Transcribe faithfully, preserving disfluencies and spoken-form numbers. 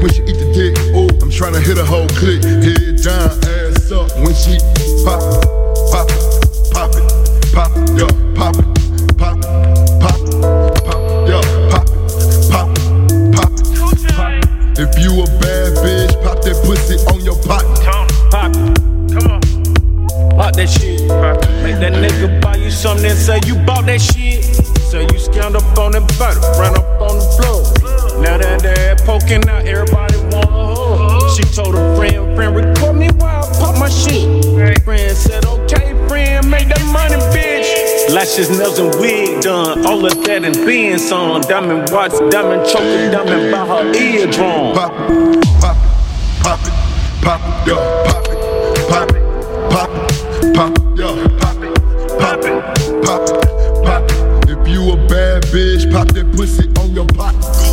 When she eat the dick, oh, I'm trying to hit a whole click. Head down, ass up. When she pop, pop, pop it, pop it up, pop it, pop it, pop it, pop it up, pop it, pop it, pop it, pop it. If you a bad bitch, pop that pussy on your pot. Pop it, come on, pop that shit. Make that nigga buy you something and say you bought that shit. So you scammed up on the butter, ran up on the floor. Now that they're poking out, everybody want a hoe. She told her friend, friend, record me while I pop my shit. Friend said, okay, friend, make that money, bitch. Lashes, nails, and wig done. All of that and being on. Diamond watch, diamond choker, diamond by her eardrum. Pop it, pop it, pop it, pop it, up. Pop it, pop it, pop it, pop it, up. Pop it, pop it, pop it, pop it. Pop it. You a bad bitch, pop that pussy on your pot.